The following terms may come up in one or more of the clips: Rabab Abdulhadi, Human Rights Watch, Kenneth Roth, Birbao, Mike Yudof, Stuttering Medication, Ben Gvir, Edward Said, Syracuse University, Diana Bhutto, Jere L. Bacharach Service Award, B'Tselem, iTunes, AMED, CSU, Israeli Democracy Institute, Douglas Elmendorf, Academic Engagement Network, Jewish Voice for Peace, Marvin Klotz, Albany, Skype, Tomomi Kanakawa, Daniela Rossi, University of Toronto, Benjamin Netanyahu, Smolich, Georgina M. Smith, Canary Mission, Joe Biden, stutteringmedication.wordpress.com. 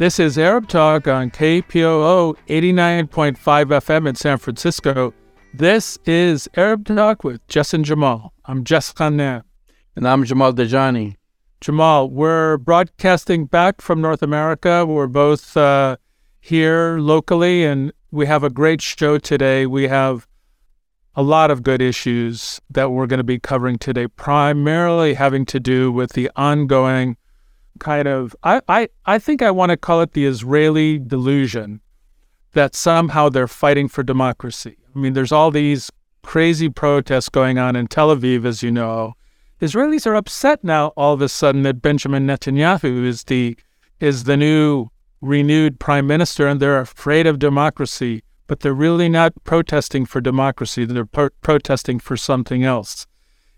This is Arab Talk on KPOO 89.5 FM in San Francisco. This is Arab Talk with Jess and Jamal. I'm Jess Khanin. And I'm Jamal Dejani. Jamal, we're broadcasting back from North America. We're both here locally, and we have a great show today. We have a lot of good issues that we're going to be covering today, primarily having to do with the ongoing kind of, I think I want to call it the Israeli delusion that somehow they're fighting for democracy. I mean, there's all these crazy protests going on in Tel Aviv, as you know. Israelis are upset now all of a sudden that Benjamin Netanyahu is the new renewed prime minister, and they're afraid of democracy, but they're really not protesting for democracy. They're protesting for something else.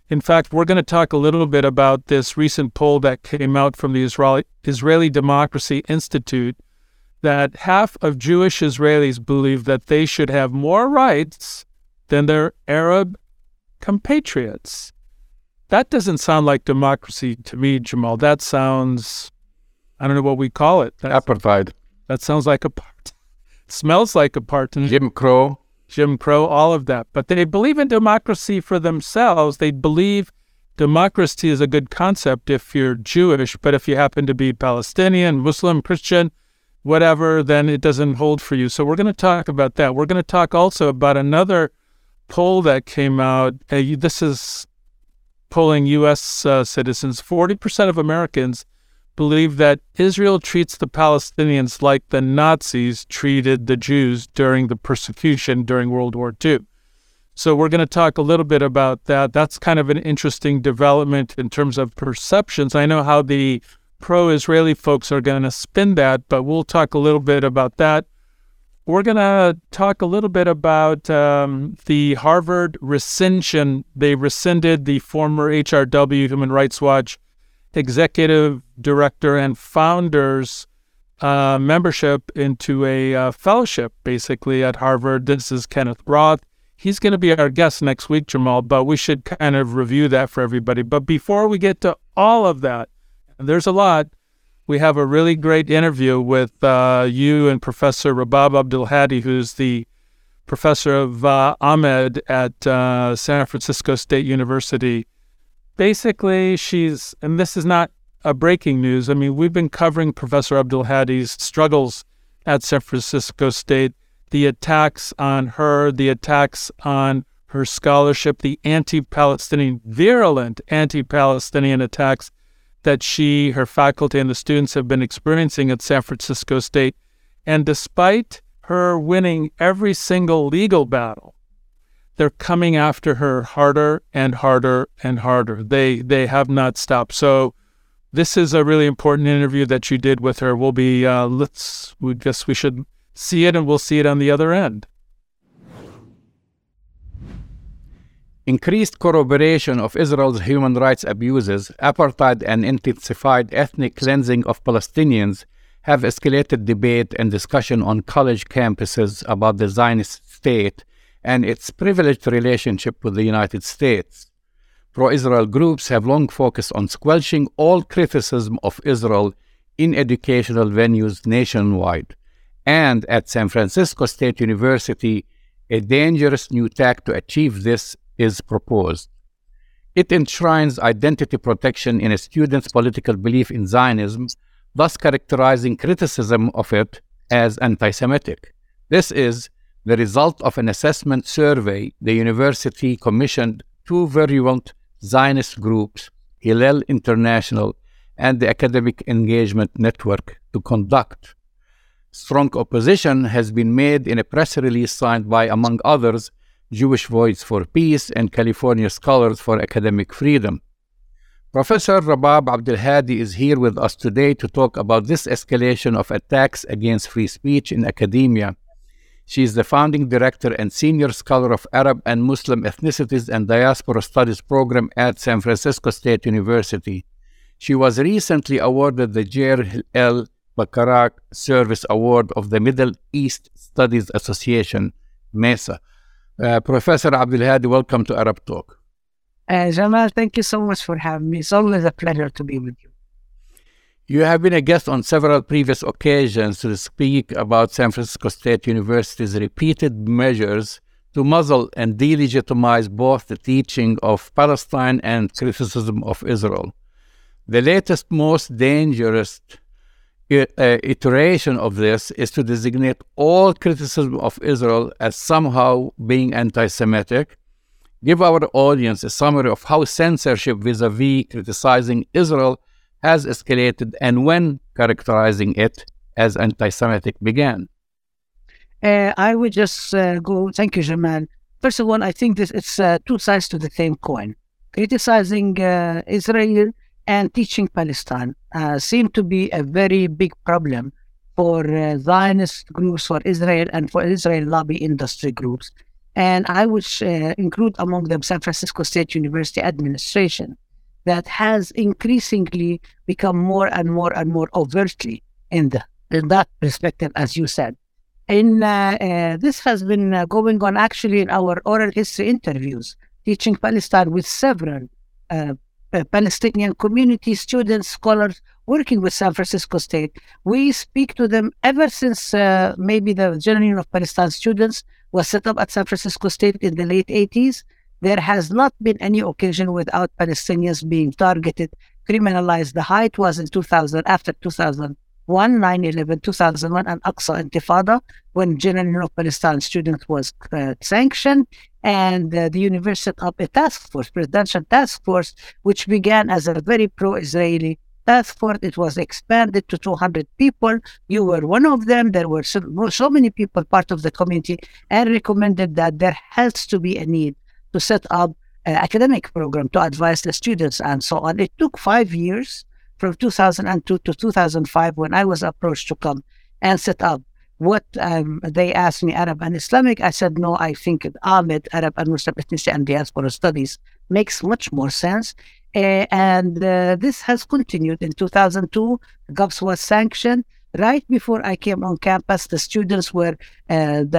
In fact, we're going to talk a little bit about this recent poll that came out from the Israeli Democracy Institute that half of Jewish Israelis believe that they should have more rights than their Arab compatriots. That doesn't sound like democracy to me, Jamal. That sounds, I don't know what we call it. Apartheid. That sounds like apartheid. Smells like apartheid. Jim Crow, all of that. But they believe in democracy for themselves. They believe democracy is a good concept if you're Jewish, but if you happen to be Palestinian, Muslim, Christian, whatever, then it doesn't hold for you. So we're going to talk about that. We're going to talk also about another poll that came out. This is polling U.S. citizens. 40% of Americans believe that Israel treats the Palestinians like the Nazis treated the Jews during the persecution during World War II. So we're going to talk a little bit about that. That's kind of an interesting development in terms of perceptions. I know how the pro-Israeli folks are going to spin that, but we'll talk a little bit about that. We're going to talk a little bit about the Harvard rescission. They rescinded the former HRW, Human Rights Watch, executive director and founders membership into a fellowship, basically, at Harvard. This is Kenneth Roth. He's going to be our guest next week, Jamal, but we should kind of review that for everybody. But before we get to all of that, and there's a lot, we have a really great interview with you and Professor Rabab Abdulhadi, who's the professor of AMED at San Francisco State University. Basically, she's, and this is not a breaking news, I mean, we've been covering Professor Abdulhadi's struggles at San Francisco State, the attacks on her, the attacks on her scholarship, the anti-Palestinian, virulent anti-Palestinian attacks that she, her faculty, and the students have been experiencing at San Francisco State. And despite her winning every single legal battle, they're coming after her harder and harder and harder. They have not stopped. So this is a really important interview that you did with her. We'll be we should see it, and we'll see it on the other end. Increased corroboration of Israel's human rights abuses, apartheid, and intensified ethnic cleansing of Palestinians have escalated debate and discussion on college campuses about the Zionist state and its privileged relationship with the United States. Pro-Israel groups have long focused on squelching all criticism of Israel in educational venues nationwide. And at San Francisco State University, a dangerous new tack to achieve this is proposed. It enshrines identity protection in a student's political belief in Zionism, thus characterizing criticism of it as anti-Semitic. This is the result of an assessment survey the university commissioned two virulent Zionist groups, Hillel International and the Academic Engagement Network, to conduct. Strong opposition has been made in a press release signed by, among others, Jewish Voice for Peace and California Scholars for Academic Freedom. Professor Rabab Abdulhadi is here with us today to talk about this escalation of attacks against free speech in academia. She is the founding director and senior scholar of Arab and Muslim Ethnicities and Diaspora Studies program at San Francisco State University. She was recently awarded the Jere L. Bacharach Service Award of the Middle East Studies Association, MESA. Professor Abdulhadi, welcome to Arab Talk. Jamal, thank you so much for having me. It's always a pleasure to be with you. You have been a guest on several previous occasions to speak about San Francisco State University's repeated measures to muzzle and delegitimize both the teaching of Palestine and criticism of Israel. The latest, most dangerous iteration of this is to designate all criticism of Israel as somehow being anti-Semitic. Give our audience a summary of how censorship vis-a-vis criticizing Israel has escalated and when characterizing it as anti-Semitic began. I would just go, thank you, Jamal. First of all, I think it's two sides to the same coin. Criticizing Israel and teaching Palestine seem to be a very big problem for Zionist groups, for Israel, and for Israel lobby industry groups. And I would include among them San Francisco State University administration that has increasingly become more and more overtly in that perspective, as you said. And this has been going on actually in our oral history interviews, teaching Palestine with several Palestinian community students, scholars working with San Francisco State. We speak to them ever since maybe the General Union of Palestine Students was set up at San Francisco State in the late 80s. There has not been any occasion without Palestinians being targeted, criminalized. The height was in 2000, after 2000. 9/11, 2001, and Aqsa Intifada, when General Union of Palestine Students was sanctioned, and the university set up a task force, presidential task force, which began as a very pro-Israeli task force. It was expanded to 200 people. You were one of them. There were so many people part of the community, and recommended that there has to be a need to set up an academic program to advise the students and so on. It took 5 years. From 2002 to 2005, when I was approached to come and set up what they asked me, Arab and Islamic. I said, no, I think AMED, Arab and Muslim Ethnicity and Diaspora Studies, makes much more sense. And this has continued. In 2002, GUPS was sanctioned. Right before I came on campus, the students were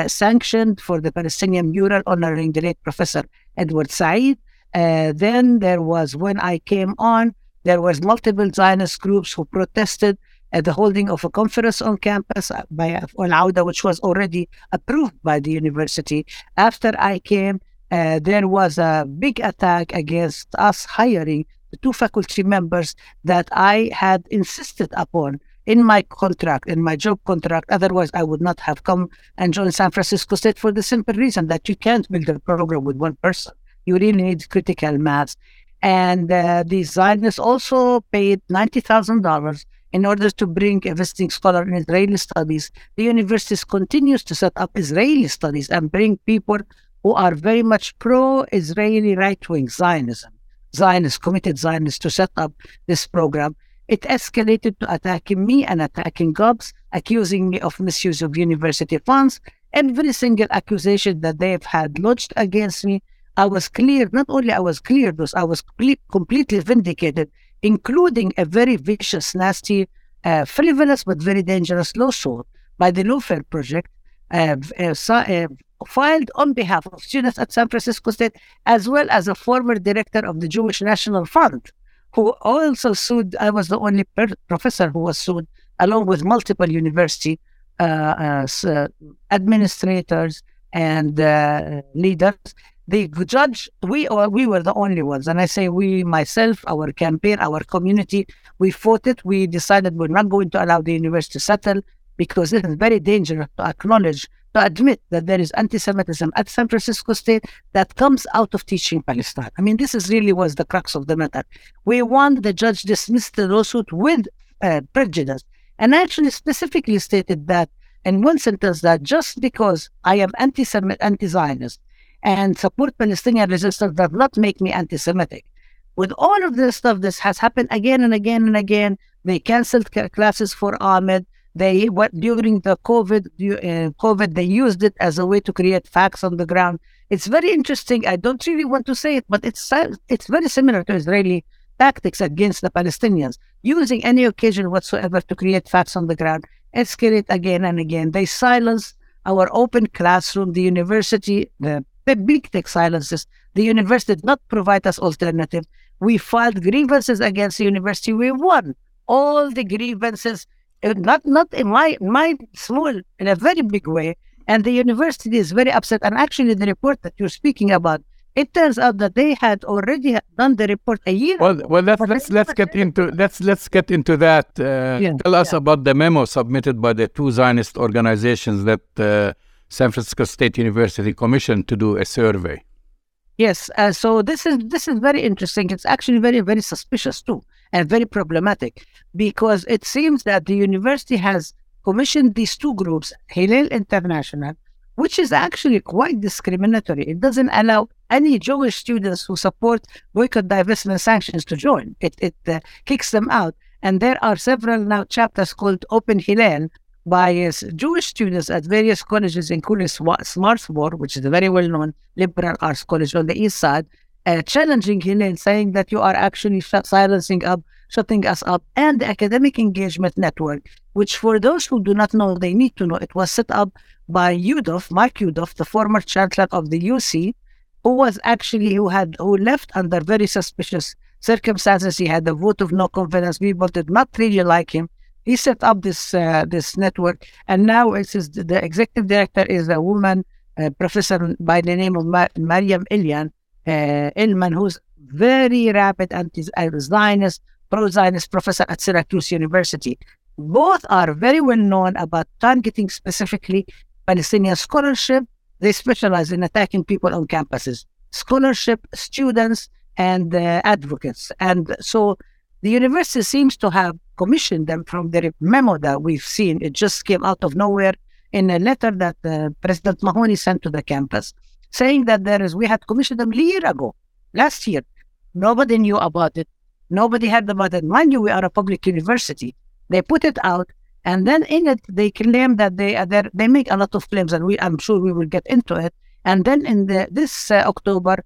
sanctioned for the Palestinian mural honoring the late Professor Edward Said. Then there was, when I came on, there was multiple Zionist groups who protested at the holding of a conference on campus by Al-Awda, which was already approved by the university. After I came, there was a big attack against us hiring the two faculty members that I had insisted upon in my contract, in my job contract. Otherwise, I would not have come and joined San Francisco State for the simple reason that you can't build a program with one person. You really need critical mass. And the Zionists also paid $90,000 in order to bring a visiting scholar in Israeli studies. The university continues to set up Israeli studies and bring people who are very much pro-Israeli right-wing Zionism, Zionists, committed Zionists, to set up this program. It escalated to attacking me and attacking GUPS, accusing me of misuse of university funds. Every single accusation that they've had lodged against me, I was cleared. Not only I was cleared, I was completely vindicated, including a very vicious, nasty, frivolous but very dangerous lawsuit by the Lawfare Project, filed on behalf of students at San Francisco State, as well as a former director of the Jewish National Fund, who also sued. I was the only professor who was sued, along with multiple university administrators and leaders. The judge, we were the only ones, and I say we, myself, our campaign, our community, we fought it. We decided we're not going to allow the university to settle, because it is very dangerous to acknowledge, to admit that there is anti-Semitism at San Francisco State that comes out of teaching Palestine. I mean, this is really was the crux of the matter. We want the judge dismissed the lawsuit with prejudice, and actually specifically stated that in one sentence that just because I am anti-Zionist, and support Palestinian resistance does not make me anti-Semitic. With all of this stuff, this has happened again and again and again. They canceled classes for AMED. They during the COVID, they used it as a way to create facts on the ground. It's very interesting. I don't really want to say it, but it's very similar to Israeli tactics against the Palestinians, using any occasion whatsoever to create facts on the ground, escalate again and again. They silenced our open classroom, the university, the big tech silences. The university did not provide us alternative. We filed grievances against the university. We won. all the grievances, in a very big way. And the university is very upset. And actually, the report that you're speaking about, it turns out that they had already done the report a year ago. Well, let's get into that. Tell us about the memo submitted by the two Zionist organizations that San Francisco State University commissioned to do a survey. Yes, so this is very interesting. It's actually very, very suspicious too, and very problematic, because it seems that the university has commissioned these two groups, Hillel International, which is actually quite discriminatory. It doesn't allow any Jewish students who support boycott, divestment, sanctions to join. It kicks them out. And there are several now chapters called Open Hillel by Jewish students at various colleges, including Swarthmore, which is a very well-known liberal arts college on the east side, challenging Hillel, saying that you are actually shutting us up, and the Academic Engagement Network, which, for those who do not know, they need to know, it was set up by Mike Yudof, the former chancellor of the UC, who left under very suspicious circumstances. He had a vote of no confidence. People did not really like him. He set up this network, and now the executive director is a woman, professor by the name of Miriam Elman, who's very rabid anti-Zionist, pro-Zionist professor at Syracuse University. Both are very well known about targeting specifically Palestinian scholarship. They specialize in attacking people on campuses, scholarship, students, and advocates. And so the university seems to have commissioned them from the memo that we've seen. It just came out of nowhere in a letter that President Mahoney sent to the campus, saying that we had commissioned them last year. Nobody knew about it. Nobody heard about it. Mind you, we are a public university. They put it out, and then in it, they claim that they make a lot of claims, and I'm sure we will get into it. And then in this October,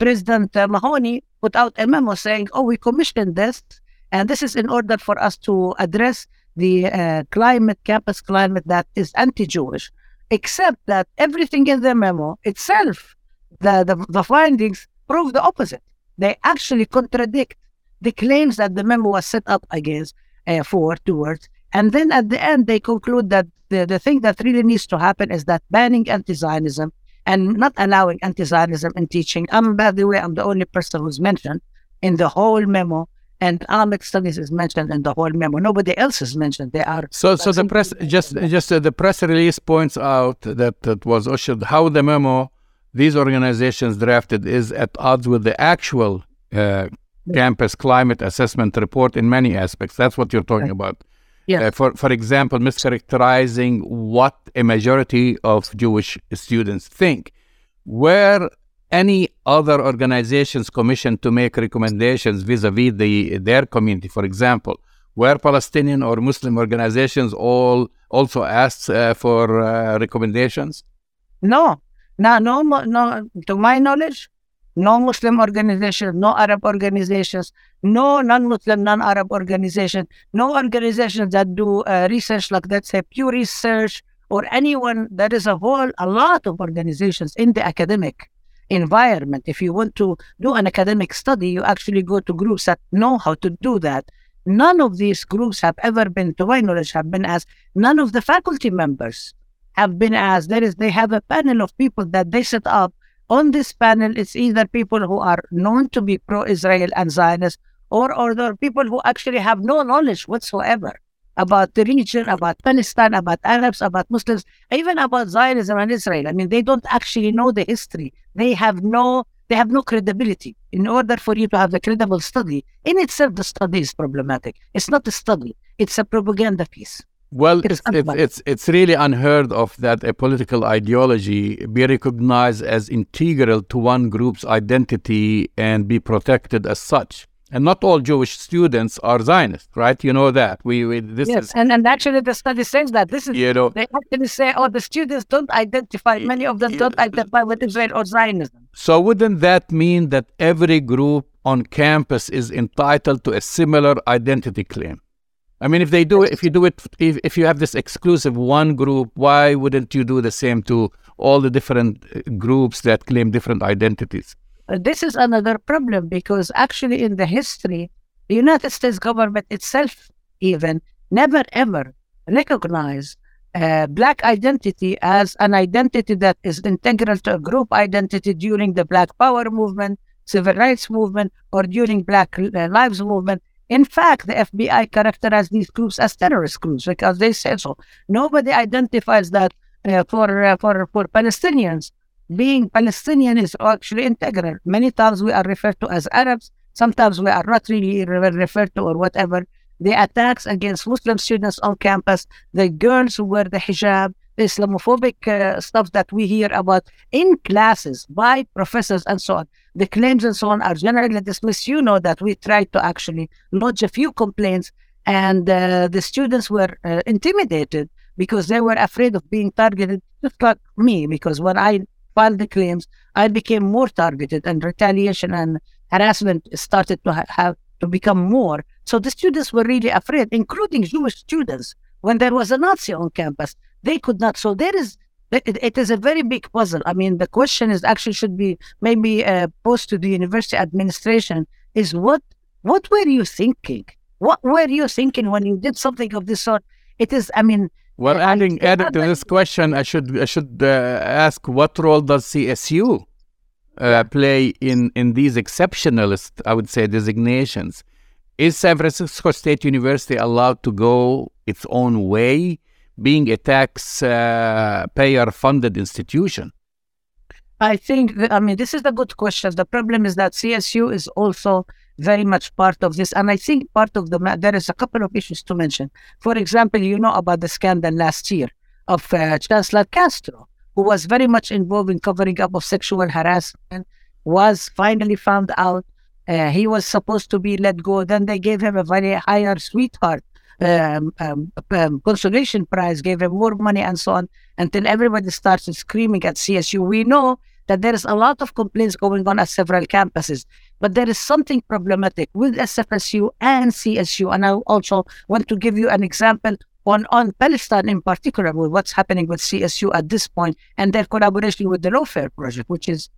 President Mahoney put out a memo saying, we commissioned this, and this is in order for us to address the campus climate that is anti-Jewish, except that everything in the memo itself, the findings, prove the opposite. They actually contradict the claims that the memo was set up against. And then at the end, they conclude that the thing that really needs to happen is that banning anti-Zionism and not allowing anti-Zionism in teaching. By the way, I'm the only person who's mentioned in the whole memo, and Islamic studies is mentioned in the whole memo. Nobody else is mentioned. They are so the press the press release points out that it was ushered how the memo these organizations drafted is at odds with the actual campus climate assessment report in many aspects. That's what you're talking about. Yeah. For example, mischaracterizing what a majority of Jewish students think. Were any other organizations commissioned to make recommendations vis-a-vis their community? For example, were Palestinian or Muslim organizations also asked for recommendations? No. To my knowledge, no Muslim organizations, no Arab organizations, no non-Muslim, non-Arab organizations, no organizations that do research like that, say Pew Research, or anyone. There is a lot of organizations in the academic environment. If you want to do an academic study, you actually go to groups that know how to do that. None of these groups have ever been, to my knowledge, have been asked. None of the faculty members have been asked. They have a panel of people that they set up. On this panel, it's either people who are known to be pro-Israel and Zionist, or there are people who actually have no knowledge whatsoever about the region, about Palestine, about Arabs, about Muslims, even about Zionism and Israel. I mean, they don't actually know the history. They have no credibility. In order for you to have a credible study, in itself, the study is problematic. It's not a study. It's a propaganda piece. Well, it's really unheard of that a political ideology be recognized as integral to one group's identity and be protected as such. And not all Jewish students are Zionists, right? You know that. And actually the study says that. They actually say, the students don't identify, many of them don't identify with Israel or Zionism. So wouldn't that mean that every group on campus is entitled to a similar identity claim? I mean, if you have this exclusive one group, why wouldn't you do the same to all the different groups that claim different identities? This is another problem, because actually in the history, the United States government itself even, never ever recognize Black identity as an identity that is integral to a group identity during the Black Power movement, Civil Rights movement, or during Black Lives movement. In fact, the FBI characterized these groups as terrorist groups because they said so. Nobody identifies that for Palestinians. Being Palestinian is actually integral. Many times we are referred to as Arabs. Sometimes we are not really referred to or whatever. The attacks against Muslim students on campus, the girls who wear the hijab, the Islamophobic stuff that we hear about in classes by professors and so on. The claims and so on are generally dismissed. You know that we tried to actually lodge a few complaints, and the students were intimidated because they were afraid of being targeted, just like me, because when I filed the claims, I became more targeted, and retaliation and harassment started to have to become more. So the students were really afraid, including Jewish students. When there was a Nazi on campus, they could not. So there is, it is a very big puzzle. I mean, the question is actually should be maybe posed to the university administration is what were you thinking? What were you thinking when you did something of this sort? It is, I mean. Well, adding to this question, I should ask what role does CSU play in these exceptionalist, I would say, designations? Is San Francisco State University allowed to go its own way, being a taxpayer-funded institution? I think, this is a good question. The problem is that CSU is also very much part of this. And I think there is a couple of issues to mention. For example, you know about the scandal last year of Chancellor Castro, who was very much involved in covering up of sexual harassment, was finally found out. He was supposed to be let go. Then they gave him a very higher sweetheart consolation prize, gave him more money and so on, until everybody started screaming at CSU. We know that there is a lot of complaints going on at several campuses, but there is something problematic with SFSU and CSU. And I also want to give you an example on Palestine in particular, with what's happening with CSU at this point and their collaboration with the Lawfare Project, which is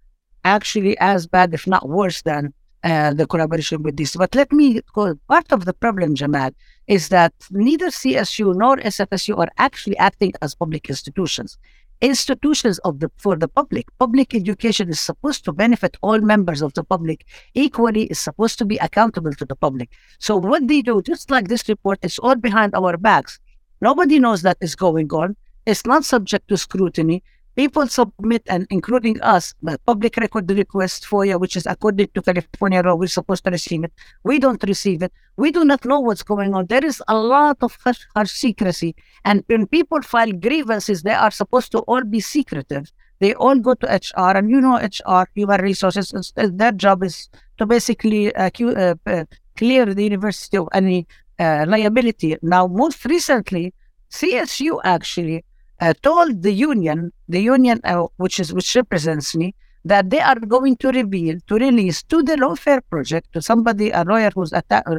actually as bad, if not worse than the collaboration with this. But let me go, part of the problem, Jamal, is that neither CSU nor SFSU are actually acting as public institutions. Institutions for the public. Public education is supposed to benefit all members of the public equally, is supposed to be accountable to the public. So what they do, just like this report, it's all behind our backs. Nobody knows that is going on. It's not subject to scrutiny. People submit, and including us, public record request FOIA, which is according to California law, we're supposed to receive it. We don't receive it. We do not know what's going on. There is a lot of harsh secrecy. And when people file grievances, they are supposed to all be secretive. They all go to HR, and you know HR, human resources, their job is to basically clear the university of any liability. Now, most recently, CSU actually told the union which represents me, that they are going to release to the Lawfare Project, to somebody, a lawyer who's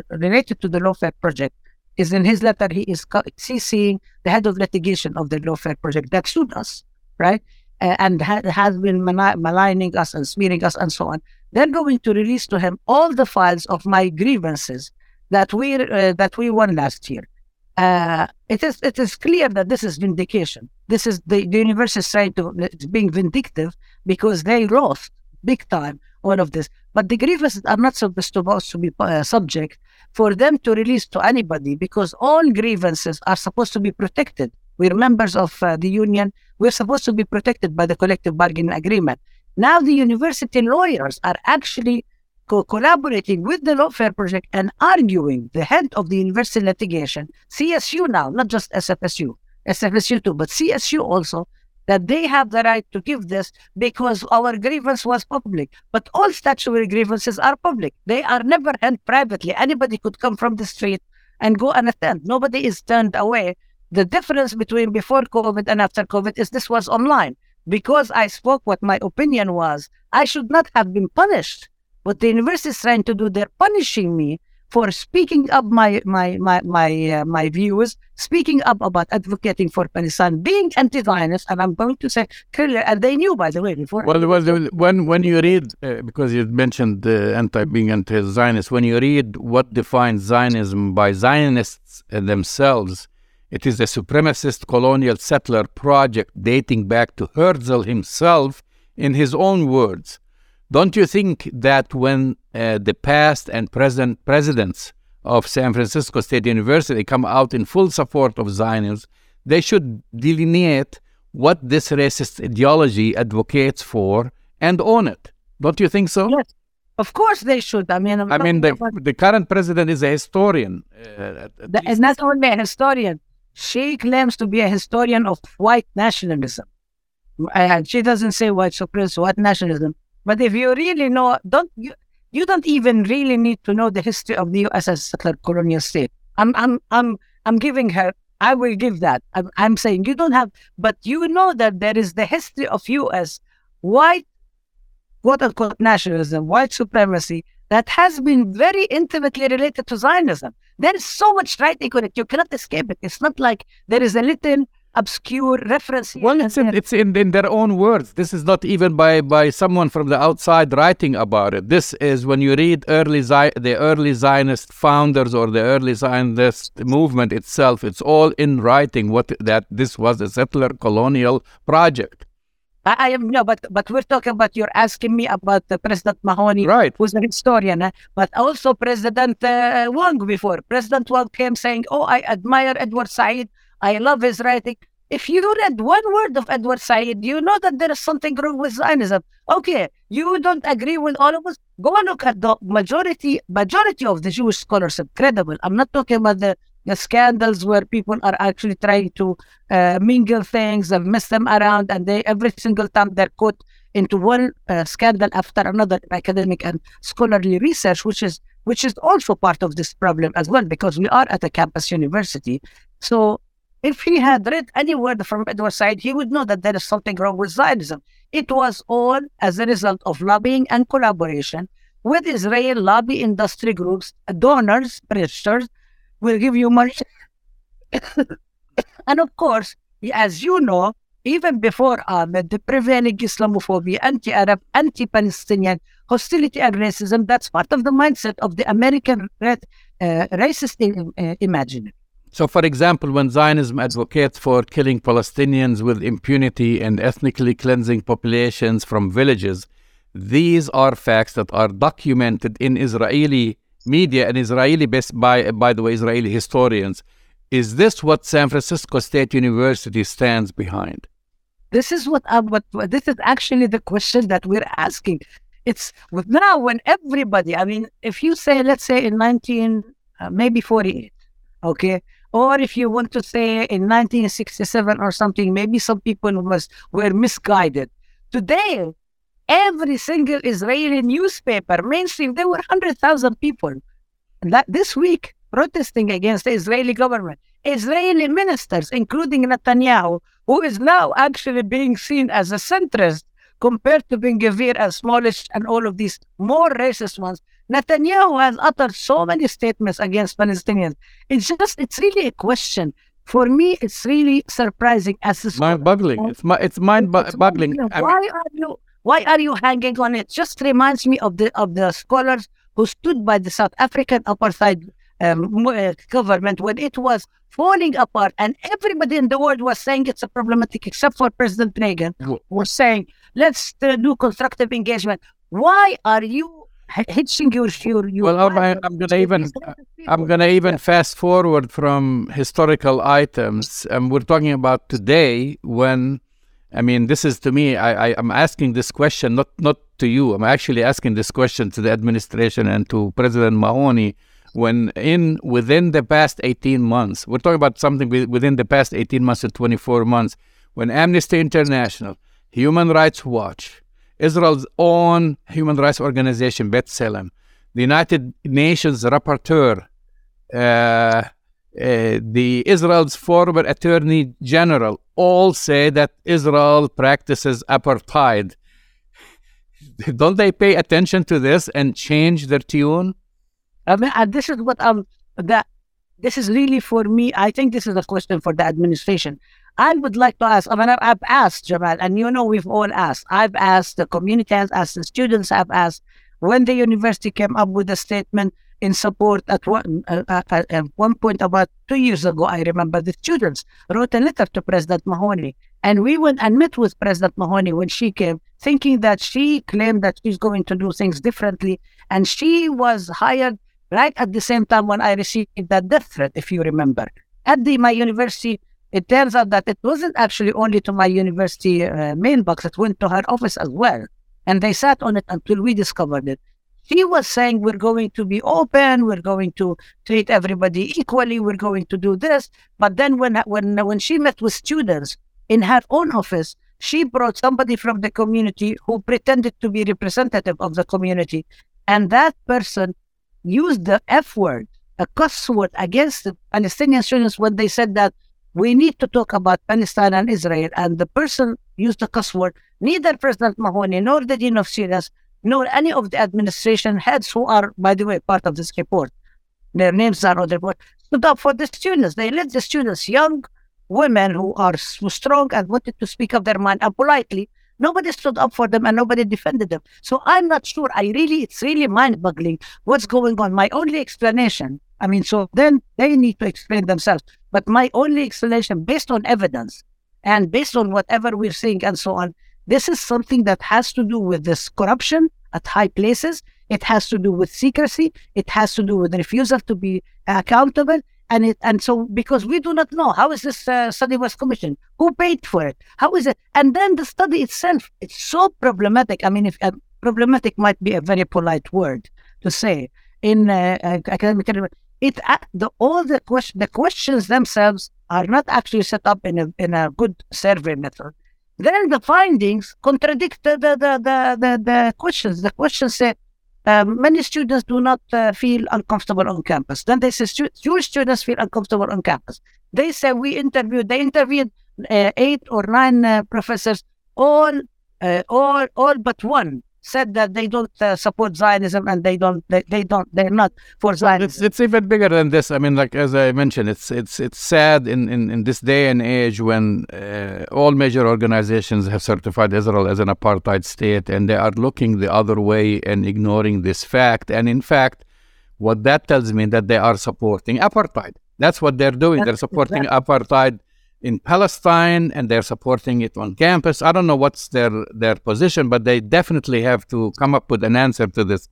related to the Lawfare Project, is in his letter, he is CCing the head of litigation of the Lawfare Project that sued us, right? And has been maligning us and smearing us and so on. They're going to release to him all the files of my grievances that we won last year. It is clear that this is vindication. This is the universe is trying to, it's being vindictive because they lost big time all of this. But the grievances are not supposed to be subject for them to release to anybody, because all grievances are supposed to be protected. We're members of the union. We're supposed to be protected by the collective bargaining agreement. Now the university lawyers are actually collaborating with the Lawfare Project and arguing the head of the university litigation, CSU now, not just SFSU too, but CSU also, that they have the right to give this because our grievance was public. But all statutory grievances are public. They are never held privately. Anybody could come from the street and go and attend. Nobody is turned away. The difference between before COVID and after COVID is this was online. Because I spoke what my opinion was, I should not have been punished. What the university is trying to do, they're punishing me for speaking up my views, speaking up about advocating for Palestine, being anti-Zionist, and I'm going to say clearly, and they knew, by the way, before. Well, when you read, because you mentioned being anti-Zionist, when you read what defines Zionism by Zionists themselves, it is a supremacist colonial settler project dating back to Herzl himself in his own words. Don't you think that when the past and present presidents of San Francisco State University come out in full support of Zionists, they should delineate what this racist ideology advocates for and own it? Don't you think so? Yes, of course they should. The current president is a historian. It's not only a historian. She claims to be a historian of white nationalism. She doesn't say white supremacy, white nationalism. But if you really know, you don't even really need to know the history of the U.S. as a colonial state. I'm giving her. I will give that. I'm saying you don't have, but you know that there is the history of U.S. white, quote unquote, nationalism, white supremacy that has been very intimately related to Zionism. There is so much writing on it; you cannot escape it. It's not like there is a little obscure reference. Well, it's in their own words. This is not even by someone from the outside writing about it. This is when you read the early Zionist founders or the early Zionist movement itself. It's all in writing that this was a settler colonial project. But we're talking about, you're asking me about President Mahoney, right, who's a historian, but also President Wong before. President Wong came saying, "Oh, I admire Edward Said. I love his writing." If you read one word of Edward Said, you know that there is something wrong with Zionism. Okay, you don't agree with all of us? Go and look at the majority of the Jewish scholars. Incredible. I'm not talking about the scandals where people are actually trying to mingle things and mess them around, and they every single time they're caught into one scandal after another in academic and scholarly research, which is also part of this problem as well, because we are at a campus university. So if he had read any word from Edward Said, he would know that there is something wrong with Zionism. It was all as a result of lobbying and collaboration with Israeli lobby industry groups, donors, pressures, will give you money. And of course, as you know, even before AMED, the prevailing Islamophobia, anti-Arab, anti-Palestinian, hostility and racism, that's part of the mindset of the American racist imaginary. So, for example, when Zionism advocates for killing Palestinians with impunity and ethnically cleansing populations from villages, these are facts that are documented in Israeli media and Israeli historians. Is this what San Francisco State University stands behind? This is this is actually the question that we're asking. It's now when everybody, if you say, let's say in 1948, okay, or if you want to say in 1967 or something, maybe some people were misguided. Today, every single Israeli newspaper, mainstream, there were 100,000 people this week protesting against the Israeli government. Israeli ministers, including Netanyahu, who is now actually being seen as a centrist compared to Ben Gvir and Smolich and all of these more racist ones. Netanyahu has uttered so many statements against Palestinians. It's really a question. For me, it's really surprising. Mind-boggling. It's mind-boggling. Why are you hanging on it? Just reminds me of the scholars who stood by the South African apartheid government when it was falling apart, and everybody in the world was saying it's a problematic, except for President Reagan, who was saying, let's do constructive engagement. Why are you hitching your I'm going to even fast forward from historical items, and we're talking about today when. This is to me, I'm asking this question, not to you. I'm actually asking this question to the administration and to President Mahoney when within the past 18 months, we're talking about something within the past 18 months to 24 months, when Amnesty International, Human Rights Watch, Israel's own human rights organization, B'Tselem, the United Nations Rapporteur, the Israel's former Attorney General all say that Israel practices apartheid. Don't they pay attention to this and change their tune? And this is what this is really for me. I think this is a question for the administration. I would like to ask, I mean, I've asked Jamal, and you know, we've all asked. I've asked, the community has asked, the students have asked, when the university came up with a statement in support at one point about 2 years ago, I remember the students wrote a letter to President Mahoney. And we went and met with President Mahoney when she came, thinking that she claimed that she's going to do things differently. And she was hired right at the same time when I received that death threat, if you remember. At my university, it turns out that it wasn't actually only to my university mailbox, it went to her office as well. And they sat on it until we discovered it. She was saying, we're going to be open, we're going to treat everybody equally, we're going to do this. But then when she met with students in her own office, she brought somebody from the community who pretended to be representative of the community. And that person used the F word, a cuss word, against the Palestinian students when they said that we need to talk about Palestine and Israel. And the person used the cuss word. Neither President Mahoney nor the Dean of Students nor any of the administration heads, who are, by the way, part of this report, their names are on the report, stood up for the students. They let the students, young women who are strong and wanted to speak up their mind, and politely, nobody stood up for them and nobody defended them. So I'm not sure. It's really mind-boggling what's going on. My only explanation, so then they need to explain themselves. But my only explanation, based on evidence and based on whatever we're seeing and so on, this is something that has to do with this corruption at high places. It has to do with secrecy. It has to do with refusal to be accountable. And so because we do not know, how is this study was commissioned? Who paid for it? How is it? And then the study itself, it's so problematic. Problematic might be a very polite word to say in academic. The questions themselves are not actually set up in a good survey method. Then the findings contradict the questions. The questions say many students do not feel uncomfortable on campus. Then they say Jewish students feel uncomfortable on campus. They say they interviewed 8 or 9 professors. All but one said that they don't support Zionism and they're not for Zionism. It's even bigger than this. As I mentioned, it's sad in this day and age when all major organizations have certified Israel as an apartheid state, and they are looking the other way and ignoring this fact. And in fact, what that tells me that they are supporting apartheid. That's what they're doing. They're supporting apartheid in Palestine, and they're supporting it on campus. I don't know what's their position, but they definitely have to come up with an answer to this.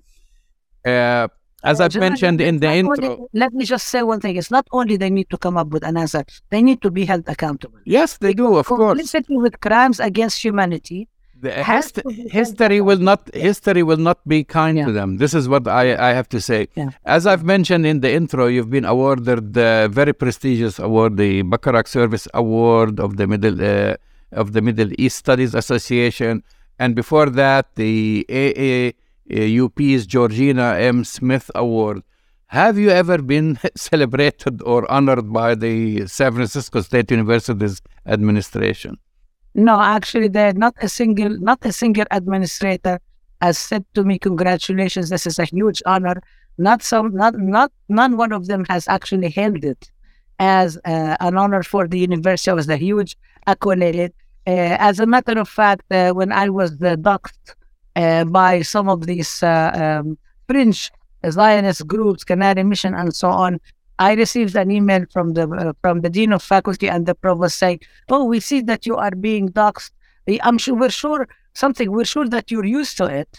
As I've mentioned in the intro... let me just say one thing. It's not only they need to come up with an answer, they need to be held accountable. Yes, they do, of course. Complicity with crimes against humanity. History will not be kind to them. This is what I have to say. Yeah. As I've mentioned in the intro, you've been awarded the very prestigious award, the Bacharach Service Award of the Middle East Studies Association, and before that, the AAUP's Georgina M. Smith Award. Have you ever been celebrated or honored by the San Francisco State University's administration? No, actually, not a single administrator has said to me, "Congratulations, this is a huge honor." None one of them has actually hailed it as an honor for the university. It was a huge accolade. As a matter of fact, when I was doxed by some of these fringe Zionist groups, Canary Mission, and so on, I received an email from the Dean of Faculty and the Provost saying, "Oh, we see that you are being doxxed. We're sure that you're used to it,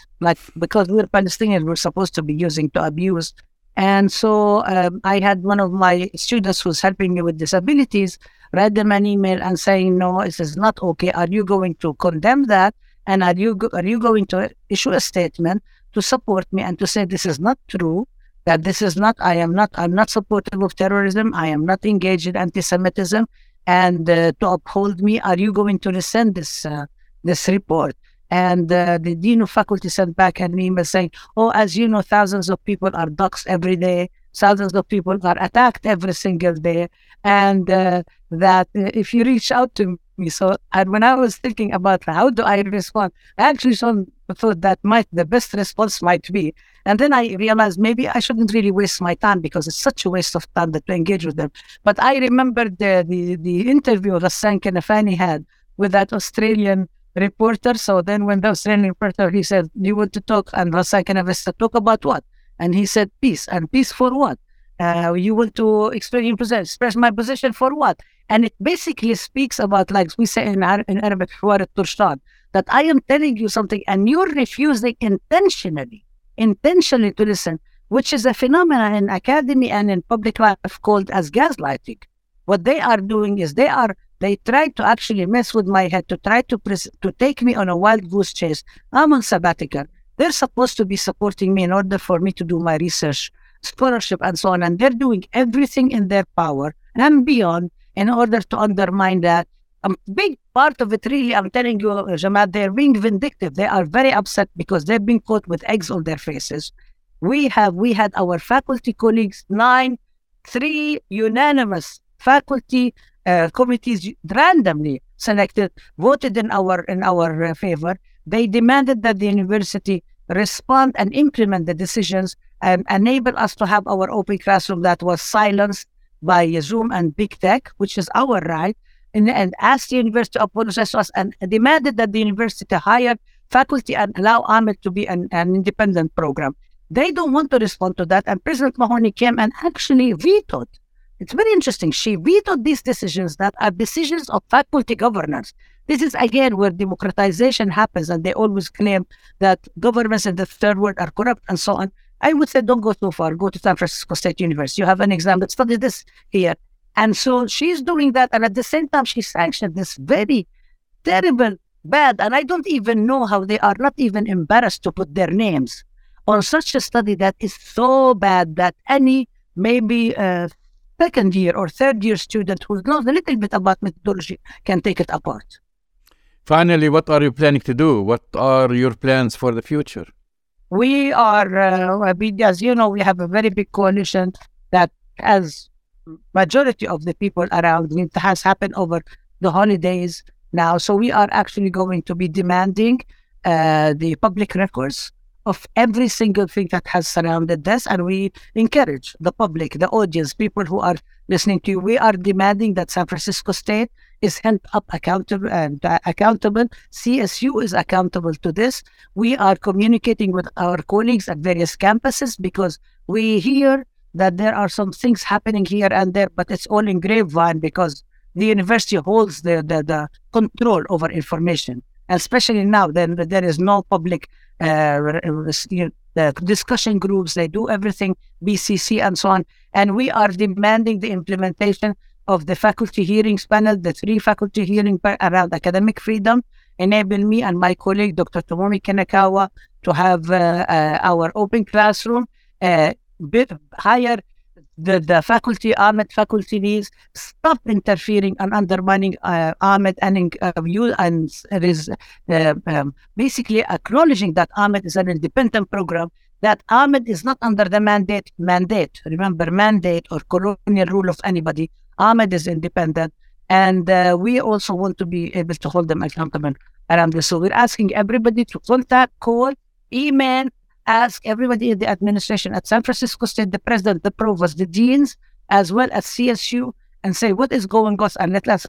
because we're Palestinians, we're supposed to be using to abuse." And so I had one of my students who's helping me with disabilities read them an email and saying, "No, this is not okay. Are you going to condemn that? And are you going to issue a statement to support me and to say this is not true? That this is not, I'm not supportive of terrorism, I am not engaged in anti-Semitism, and to uphold me, are you going to rescind this report?" And the Dean of Faculty sent back an email saying, "Oh, as you know, thousands of people are doxxed every day, thousands of people are attacked every single day, and that if you reach out to me." So, and when I was thinking about how do I respond, I actually thought that the best response might be. And then I realized maybe I shouldn't really waste my time because it's such a waste of time that to engage with them. But I remembered the interview Ghassan Kanafani had with that Australian reporter. So then when the Australian reporter, he said, do you want to talk? And Ghassan Kanafani said, talk about what? And he said, peace. And peace for what? You want to express my position for what? And it basically speaks about, like we say in Arabic, that I am telling you something and you're refusing intentionally to listen, which is a phenomenon in academy and in public life called as gaslighting. What they are doing is they try to actually mess with my head, to try to take me on a wild goose chase. I'm on sabbatical. They're supposed to be supporting me in order for me to do my research, scholarship, and so on. And they're doing everything in their power and beyond in order to undermine that. A big part of it, really, I'm telling you, Jamal, they're being vindictive. They are very upset because they've been caught with eggs on their faces. We had our faculty colleagues, three unanimous faculty committees randomly selected, voted in our favor. They demanded that the university respond and implement the decisions and enable us to have our open classroom that was silenced by Zoom and big tech, which is our right, and asked the university to apologize to us and demanded that the university hire faculty and allow AMED to be an independent program. They don't want to respond to that, and President Mahoney came and actually vetoed. It's very interesting. She vetoed these decisions that are decisions of faculty governors. This is, again, where democratization happens, and they always claim that governments in the third world are corrupt and so on. I would say don't go too far. Go to San Francisco State University. You have an exam that studies this here. And so she's doing that, and at the same time, she sanctioned this very terrible, bad, and I don't even know how they are not even embarrassed to put their names on such a study that is so bad that any maybe second-year or third-year student who knows a little bit about methodology can take it apart. Finally, what are you planning to do? What are your plans for the future? We are, as you know, we have a very big coalition that has majority of the people around. It has happened over the holidays now. So we are actually going to be demanding the public records of every single thing that has surrounded this. And we encourage the public, the audience, people who are listening to you. We are demanding that San Francisco State is held up accountable. CSU is accountable to this. We are communicating with our colleagues at various campuses because we hear that there are some things happening here and there, but it's all in grapevine because the university holds the control over information. And especially now, then there is no public discussion groups. They do everything, BCC and so on. And we are demanding the implementation of the faculty hearings panel, the three faculty hearings around academic freedom, enable me and my colleague, Dr. Tomomi Kanakawa, to have our open classroom, hire the faculty, AMED faculty needs, stop interfering and undermining AMED and basically acknowledging that AMED is an independent program, that AMED is not under the mandate, remember, mandate or colonial rule of anybody. AMED is independent, and we also want to be able to hold them accountable around this. So we're asking everybody to contact, call, email, ask everybody in the administration at San Francisco State, the president, the provost, the deans, as well as CSU, and say what is going on, and let us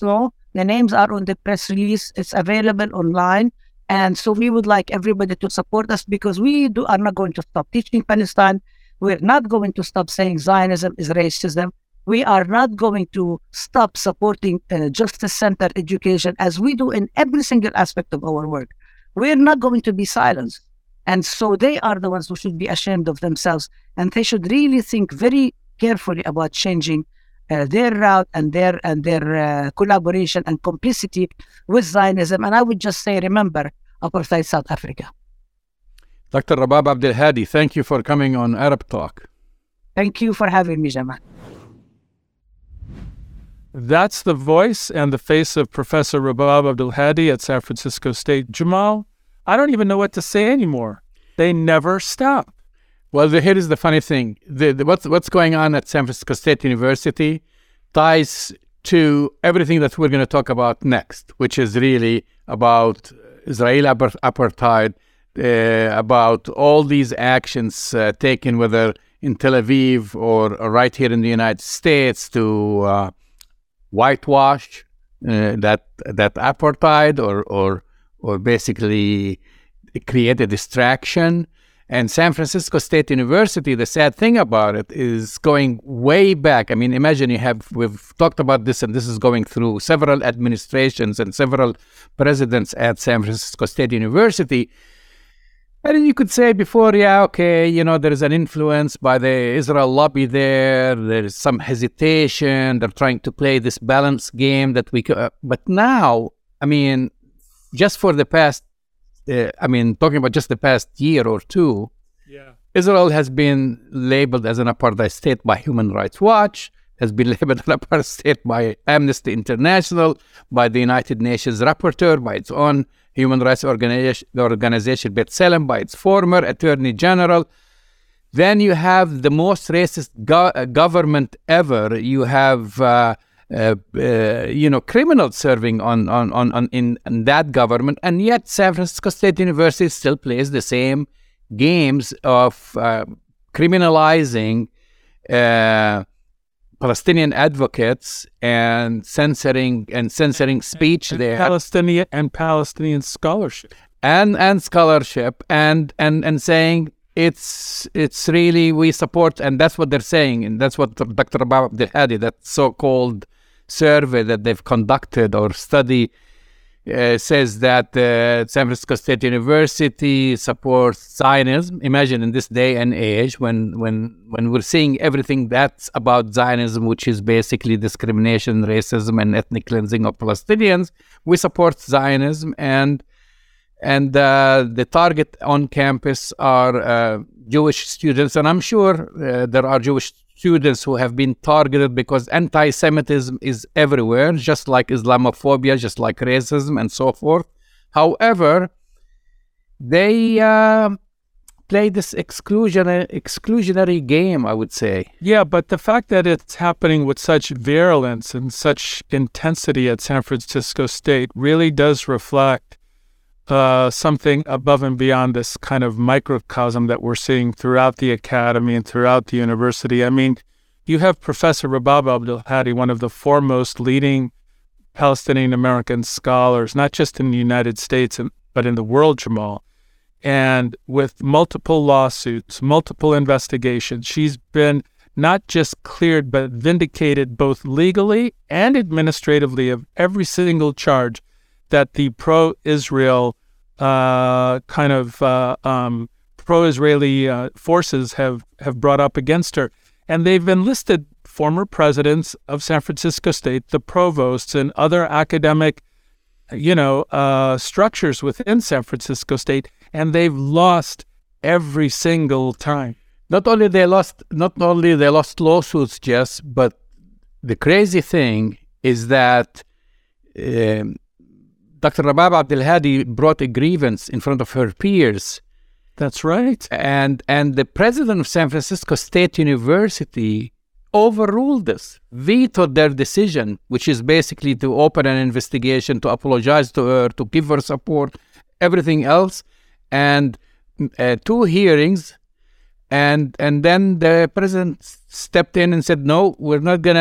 know. The names are on the press release. It's available online. And so we would like everybody to support us because we are not going to stop teaching Palestine. We're not going to stop saying Zionism is racism. We are not going to stop supporting justice-centered education as we do in every single aspect of our work. We're not going to be silenced. And so they are the ones who should be ashamed of themselves. And they should really think very carefully about changing their route and their collaboration and complicity with Zionism. And I would just say, remember, apartheid South Africa. Dr. Rabab Abdulhadi, thank you for coming on Arab Talk. Thank you for having me, Jamal. That's the voice and the face of Professor Rabab Abdulhadi at San Francisco State. Jamal, I don't even know what to say anymore. They never stop. Well, here is the funny thing. What's going on at San Francisco State University ties to everything that we're going to talk about next, which is really about Israeli apartheid, about all these actions taken, whether in Tel Aviv or right here in the United States, to whitewash that apartheid, or basically create a distraction. And San Francisco State University, the sad thing about it is going way back. I mean, imagine we've talked about this, and this is going through several administrations and several presidents at San Francisco State University. And you could say before, yeah, okay, you know, there is an influence by the Israel lobby there. There is some hesitation. They're trying to play this balance game that we could. But now, I mean, just for the past, talking about just the past year or two, yeah. Israel has been labeled as an apartheid state by Human Rights Watch, has been labeled an apartheid state by Amnesty International, by the United Nations Rapporteur, by its own human rights organization B'Tselem, by its former Attorney General. Then you have the most racist government ever. You have... criminals serving in that government, and yet San Francisco State University still plays the same games of criminalizing Palestinian advocates and censoring speech there. Palestinian scholarship and scholarship and saying it's really we support, and that's what they're saying, and that's what Dr. Rabab Abdulhadi, that so-called survey that they've conducted or study says that San Francisco State University supports Zionism. Imagine in this day and age when we're seeing everything that's about Zionism, which is basically discrimination, racism, and ethnic cleansing of Palestinians, we support Zionism. And the target on campus are Jewish students, and I'm sure there are Jewish students who have been targeted because anti-Semitism is everywhere, just like Islamophobia, just like racism, and so forth. However, they play this exclusionary game, I would say. Yeah, but the fact that it's happening with such virulence and such intensity at San Francisco State really does reflect something above and beyond this kind of microcosm that we're seeing throughout the academy and throughout the university. I mean, you have Professor Rabab Abdulhadi, one of the foremost leading Palestinian-American scholars, not just in the United States, but in the world, Jamal. And with multiple lawsuits, multiple investigations, she's been not just cleared, but vindicated both legally and administratively of every single charge that the pro-Israel pro-Israeli forces have brought up against her. And they've enlisted former presidents of San Francisco State, the provosts, and other academic, structures within San Francisco State, and they've lost every single time. Not only they lost lawsuits, Jess, but the crazy thing is that Dr. Rabab Abdulhadi brought a grievance in front of her peers. That's right. And the president of San Francisco State University overruled this, vetoed their decision, which is basically to open an investigation, to apologize to her, to give her support, everything else. And two hearings. And then the president stepped in and said, "No, we're not going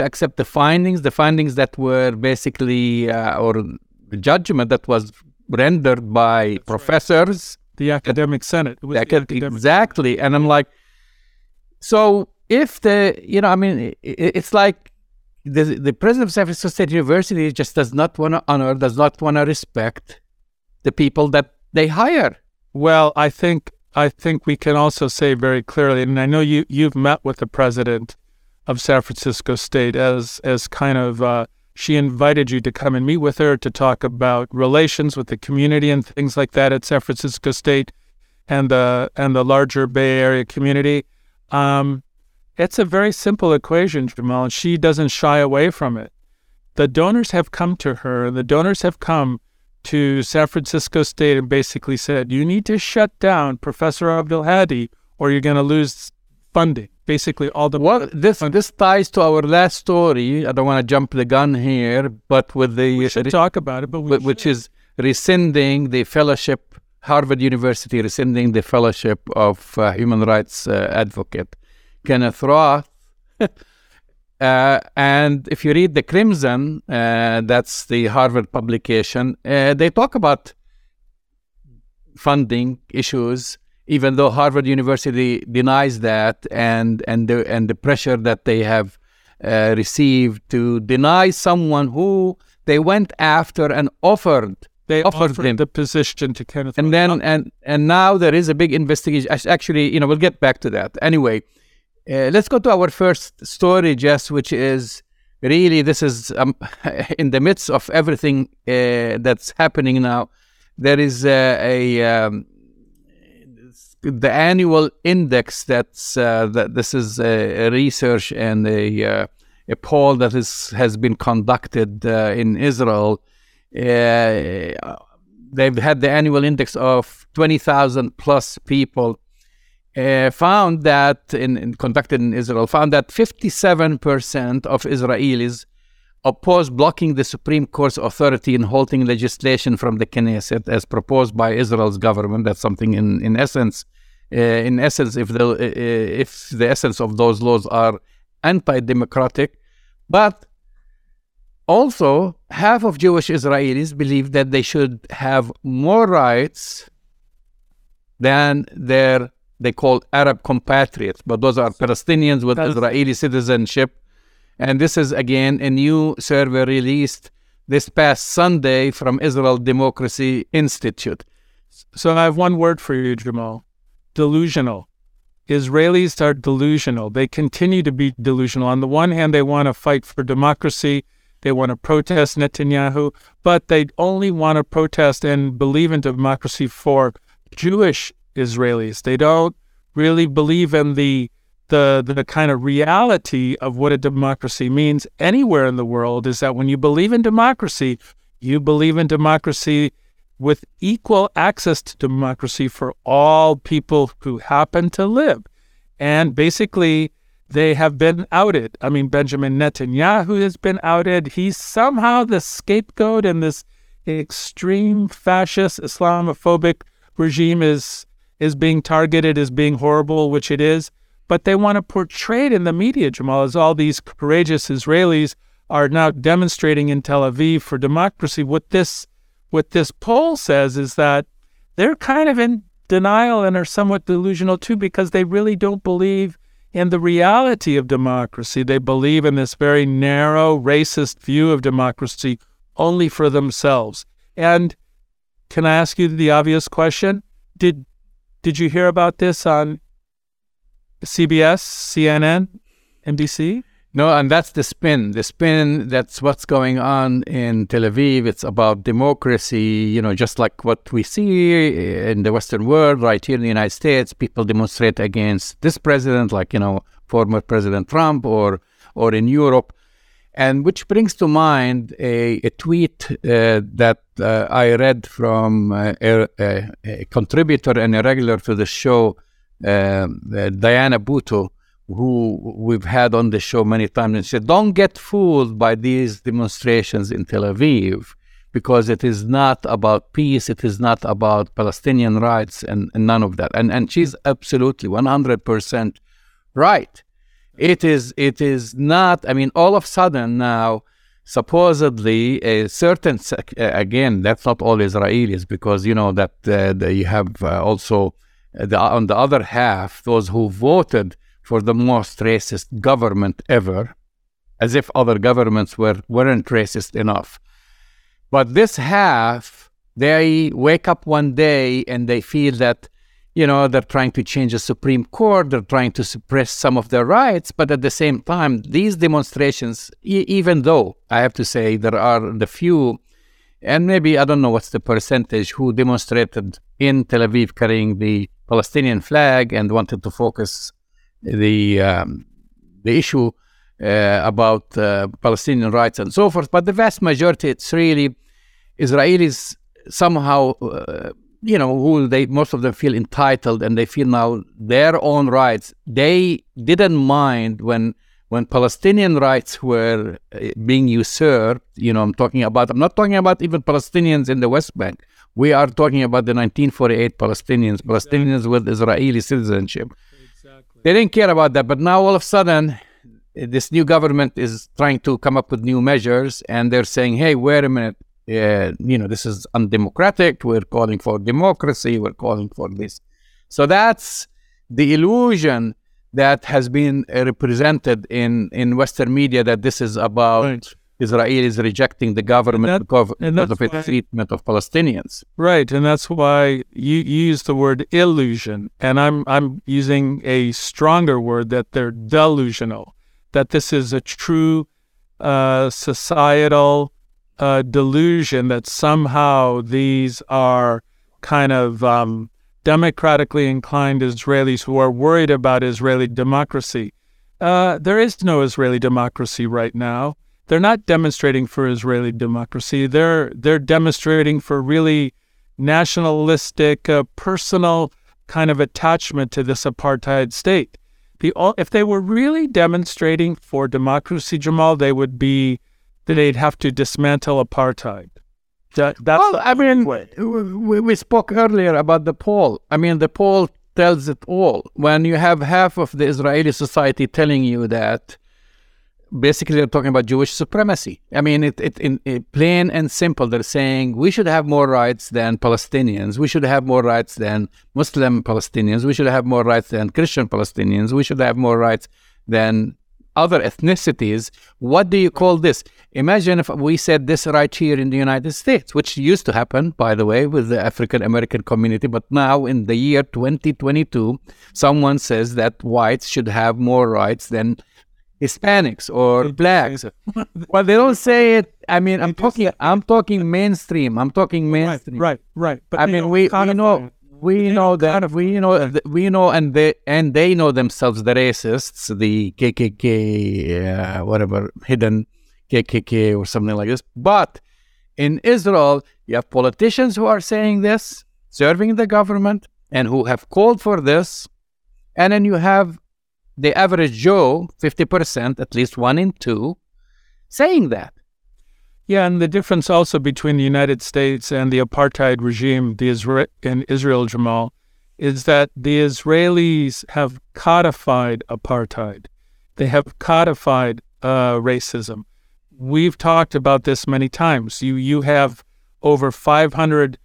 to accept the findings. The findings that were basically or the judgment that was rendered by That's professors, right. the academic senate, it was the academic exactly." Senate. And I'm like, so if it's like the president of San Francisco State University just does not want to honor, does not want to respect the people that they hire. Well, I think we can also say very clearly, and I know you've met with the president of San Francisco State as she invited you to come and meet with her to talk about relations with the community and things like that at San Francisco State and the larger Bay Area community. It's a very simple equation, Jamal, and she doesn't shy away from it. The donors have come to her, and the donors have come to San Francisco State and basically said, you need to shut down Professor Abdulhadi or you're going to lose funding. Basically all the... Well, this ties to our last story. I don't want to jump the gun here, but with the... We should talk about it, but we which is rescinding the fellowship, Harvard University rescinding the fellowship of human rights advocate Kenneth Roth. And if you read The Crimson, that's the Harvard publication, they talk about funding issues, even though Harvard University denies that, and the pressure that they have received to deny someone who they went after and offered. They offered him the position to Kenneth. And then and now there is a big investigation. Actually, you know, we'll get back to that. Anyway, let's go to our first story, Jess, which is really, this is in the midst of everything that's happening now. There is the annual index that's this is a research and a poll that has been conducted in Israel. They've had the annual index of 20,000 plus people. Found that, conducted in Israel, found that 57% of Israelis oppose blocking the Supreme Court's authority in halting legislation from the Knesset as proposed by Israel's government. That's something in essence, if the essence of those laws are anti-democratic. But also, half of Jewish Israelis believe that they should have more rights than their they call Arab compatriots, but those are Palestinians with Israeli citizenship. And this is, again, a new survey released this past Sunday from Israel Democracy Institute. So I have one word for you, Jamal. Delusional. Israelis are delusional. They continue to be delusional. On the one hand, they want to fight for democracy. They want to protest Netanyahu, but they only want to protest and believe in democracy for Jewish Israelis. They don't really believe in the kind of reality of what a democracy means anywhere in the world, is that when you believe in democracy with equal access to democracy for all people who happen to live. And basically, they have been outed. I mean, Benjamin Netanyahu has been outed. He's somehow the scapegoat, and this extreme fascist Islamophobic regime is being targeted as being horrible, which it is, but they want to portray it in the media, Jamal, as all these courageous Israelis are now demonstrating in Tel Aviv for democracy. What this poll says is that they're kind of in denial and are somewhat delusional too, because they really don't believe in the reality of democracy. They believe in this very narrow, racist view of democracy only for themselves. And can I ask you the obvious question? Did you hear about this on CBS, CNN, NBC? No, and that's the spin. The spin, that's what's going on in Tel Aviv. It's about democracy, you know, just like what we see in the Western world, right here in the United States. People demonstrate against this president, like, you know, former President Trump or in Europe. And which brings to mind a tweet that I read from a contributor and a regular to the show, Diana Bhutto, who we've had on the show many times. And she said, don't get fooled by these demonstrations in Tel Aviv, because it is not about peace, it is not about Palestinian rights, and none of that. And she's absolutely 100% right. It is not, I mean, all of a sudden now, supposedly a certain, again, that's not all Israelis, because you know that you have also, on the other half, those who voted for the most racist government ever, as if other governments weren't racist enough. But this half, they wake up one day and they feel that, you know, they're trying to change the Supreme Court, they're trying to suppress some of their rights, but at the same time, these demonstrations, even though I have to say there are the few, and maybe I don't know what's the percentage, who demonstrated in Tel Aviv carrying the Palestinian flag and wanted to focus the issue about Palestinian rights and so forth, but the vast majority, it's really Israelis somehow... you know, who they, most of them feel entitled, and they feel now their own rights. They didn't mind when when Palestinian rights were being usurped, you know, I'm not talking about even Palestinians in the West Bank. We are talking about the 1948 Palestinians, exactly. Palestinians with Israeli citizenship. Exactly. They didn't care about that, but now all of a sudden, this new government is trying to come up with new measures, and they're saying, hey, wait a minute, you know, this is undemocratic, we're calling for democracy, we're calling for this. So that's the illusion that has been represented in Western media, that this is about... Right. Israelis rejecting the government because of its treatment of Palestinians. Right, and that's why you use the word illusion, and I'm using a stronger word, that they're delusional, that this is a true societal delusion that somehow these are kind of democratically inclined Israelis who are worried about Israeli democracy. There is no Israeli democracy right now. They're not demonstrating for Israeli democracy. They're demonstrating for really nationalistic, personal kind of attachment to this apartheid state. If they were really demonstrating for democracy, Jamal, they'd have to dismantle apartheid. We spoke earlier about the poll. I mean, the poll tells it all. When you have half of the Israeli society telling you that. Basically, they're talking about Jewish supremacy. I mean, it plain and simple, they're saying we should have more rights than Palestinians. We should have more rights than Muslim Palestinians. We should have more rights than Christian Palestinians. We should have more rights than other ethnicities. What do you call this? Imagine if we said this right here in the United States, which used to happen, by the way, with the African American community. But now in the year 2022, someone says that whites should have more rights than Hispanics or blacks. Well, they don't say it. I mean, I'm talking mainstream. Right. But I mean, we know, and they know themselves, the racists, the KKK, whatever, hidden KKK or something like this. But in Israel, you have politicians who are saying this, serving the government, and who have called for this, and then you have the average Joe, 50%, at least 1 in 2, saying that. Yeah, and the difference also between the United States and the apartheid regime in Israel, Jamal, is that the Israelis have codified apartheid. They have codified racism. We've talked about this many times. You have over 500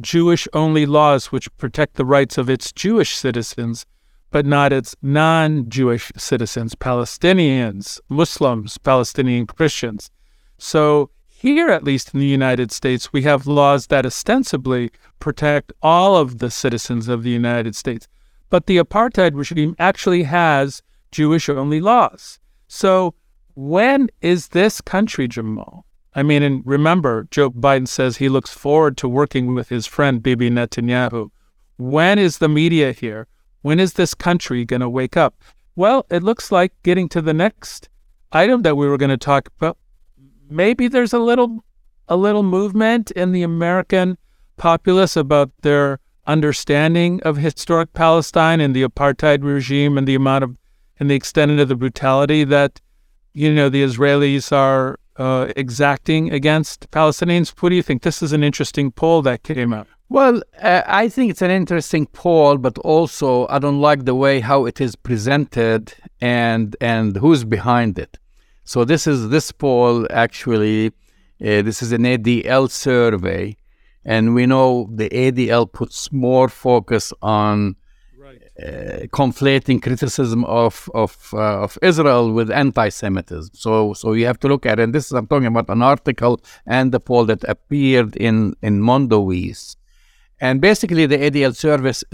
Jewish-only laws which protect the rights of its Jewish citizens, but not its non-Jewish citizens, Palestinians, Muslims, Palestinian Christians. So here, at least in the United States, we have laws that ostensibly protect all of the citizens of the United States. But the apartheid regime actually has Jewish-only laws. So when is this country, Jamal? I mean, and remember, Joe Biden says he looks forward to working with his friend Bibi Netanyahu. When is the media here? When is this country going to wake up? Well, it looks like, getting to the next item that we were going to talk about, maybe there's a little movement in the American populace about their understanding of historic Palestine and the apartheid regime and the amount of, and the extent of the brutality that, you know, the Israelis are exacting against Palestinians. What do you think? This is an interesting poll that came out. Well, I think it's an interesting poll, but also I don't like the way how it is presented and who's behind it. So this poll actually, this is an ADL survey, and we know the ADL puts more focus on conflating criticism of Israel with anti-Semitism. So you have to look at it. And this is, I'm talking about an article and the poll that appeared in Mondowies. And basically, the ADL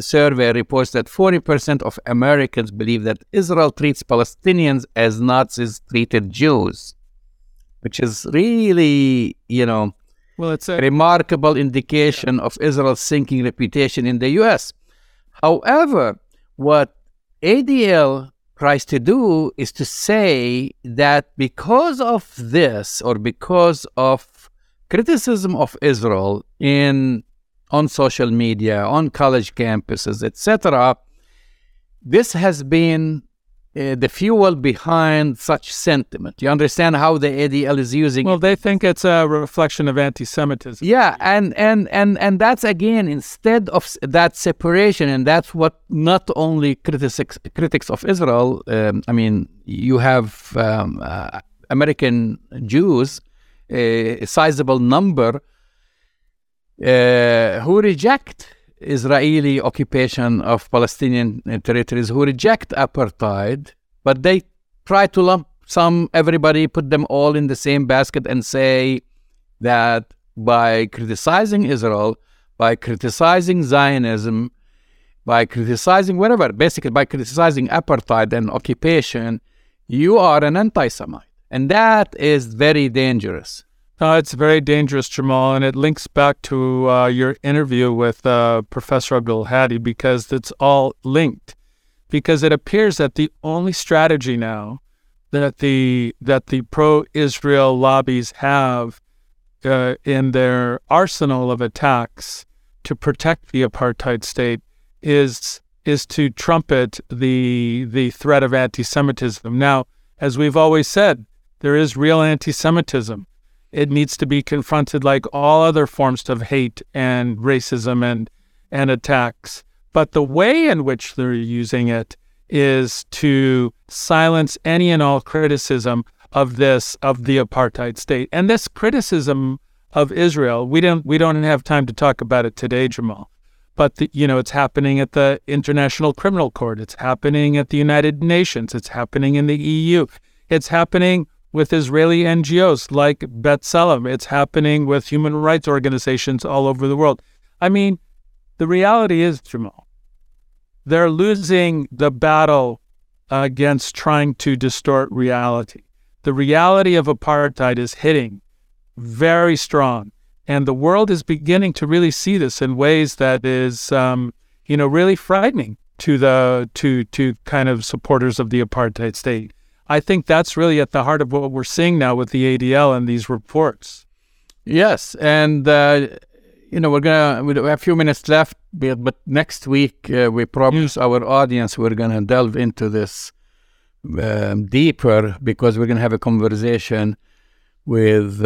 survey reports that 40% of Americans believe that Israel treats Palestinians as Nazis treated Jews, which is really, you know, it's a remarkable indication of Israel's sinking reputation in the U.S. However, what ADL tries to do is to say that because of this, or because of criticism of Israel on social media, on college campuses, etc., this has been the fuel behind such sentiment? You understand how the ADL is using it? Well, they think it's a reflection of anti-Semitism. Yeah, and that's, again, instead of that separation, and that's what not only critics of Israel, I mean, you have American Jews, a sizable number, who reject Israeli occupation of Palestinian territories, who reject apartheid, but they try to lump everybody, put them all in the same basket and say that by criticizing Israel, by criticizing Zionism, by criticizing whatever, basically by criticizing apartheid and occupation, you are an anti-Semite. And that is very dangerous. No, it's very dangerous, Jamal, and it links back to your interview with Professor Abdulhadi, because it's all linked. Because it appears that the only strategy now that the pro-Israel lobbies have in their arsenal of attacks to protect the apartheid state is to trumpet the threat of anti-Semitism. Now, as we've always said, there is real anti-Semitism. It needs to be confronted like all other forms of hate and racism and attacks. But the way in which they're using it is to silence any and all criticism of this, of the apartheid state. And this criticism of Israel, we don't have time to talk about it today, Jamal. But it's happening at the International Criminal Court. It's happening at the United Nations. It's happening in the EU. It's happening with Israeli NGOs like B'Tselem. It's happening with human rights organizations all over the world. I mean, the reality is, Jamal, they're losing the battle against trying to distort reality. The reality of apartheid is hitting very strong, and the world is beginning to really see this in ways that is, really frightening to the kind of supporters of the apartheid state. I think that's really at the heart of what we're seeing now with the ADL and these reports. Yes, and we have a few minutes left, but next week we promise our audience we're going to delve into this deeper, because we're going to have a conversation with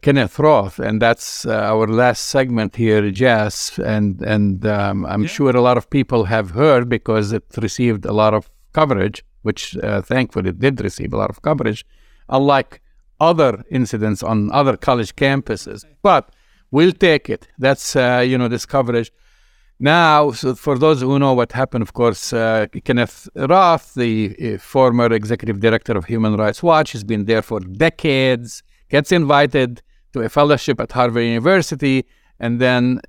Kenneth Roth, and that's our last segment here, Jess. And I'm sure a lot of people have heard, because it received a lot of coverage, which thankfully did receive a lot of coverage, unlike other incidents on other college campuses. But we'll take it. That's, this coverage. Now, so for those who know what happened, of course, Kenneth Roth, the former executive director of Human Rights Watch, has been there for decades, gets invited to a fellowship at Harvard University, and then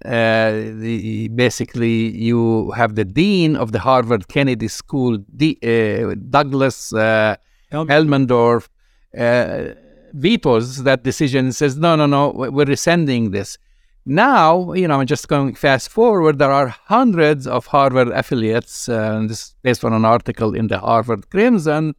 basically you have the dean of the Harvard Kennedy School, Douglas Elmendorf, vetoes that decision and says, no, we're rescinding this. Now, just going fast forward, there are hundreds of Harvard affiliates, and this is based on an article in the Harvard Crimson,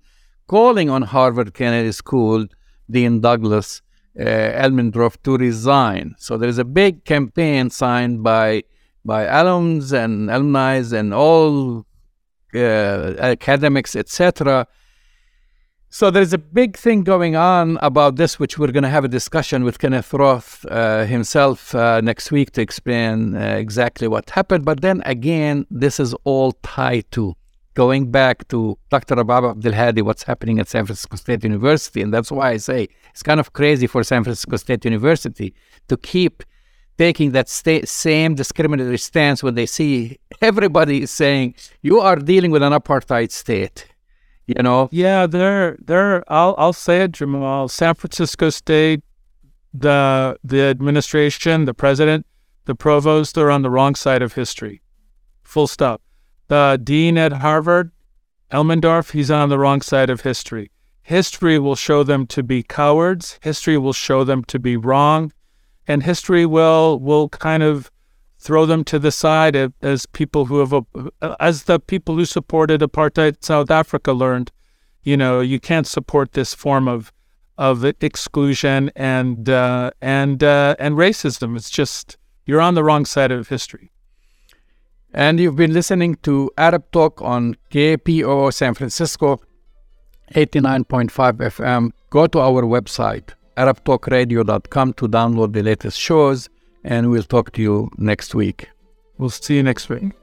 calling on Harvard Kennedy School Dean Douglas Elmendorf to resign. So there is a big campaign signed by alums and alumni and all academics, etc. So there is a big thing going on about this, which we're going to have a discussion with Kenneth Roth himself next week to explain exactly what happened. But then again, this is all tied to going back to Dr. Rabab Abdulhadi, what's happening at San Francisco State University. And that's why I say it's kind of crazy for San Francisco State University to keep taking that same discriminatory stance when they see everybody saying, you are dealing with an apartheid state, Yeah, I'll say it, Jamal. San Francisco State, the administration, the president, the provost, they're on the wrong side of history. Full stop. The dean at Harvard, Elmendorf, he's on the wrong side of history. History will show them to be cowards. History will show them to be wrong. And history will kind of throw them to the side as people who as the people who supported apartheid South Africa learned, you can't support this form of exclusion and racism. It's just, you're on the wrong side of history. And you've been listening to Arab Talk on KPOO San Francisco. 89.5 FM. Go to our website, arabtalkradio.com, to download the latest shows, and we'll talk to you next week. We'll see you next week.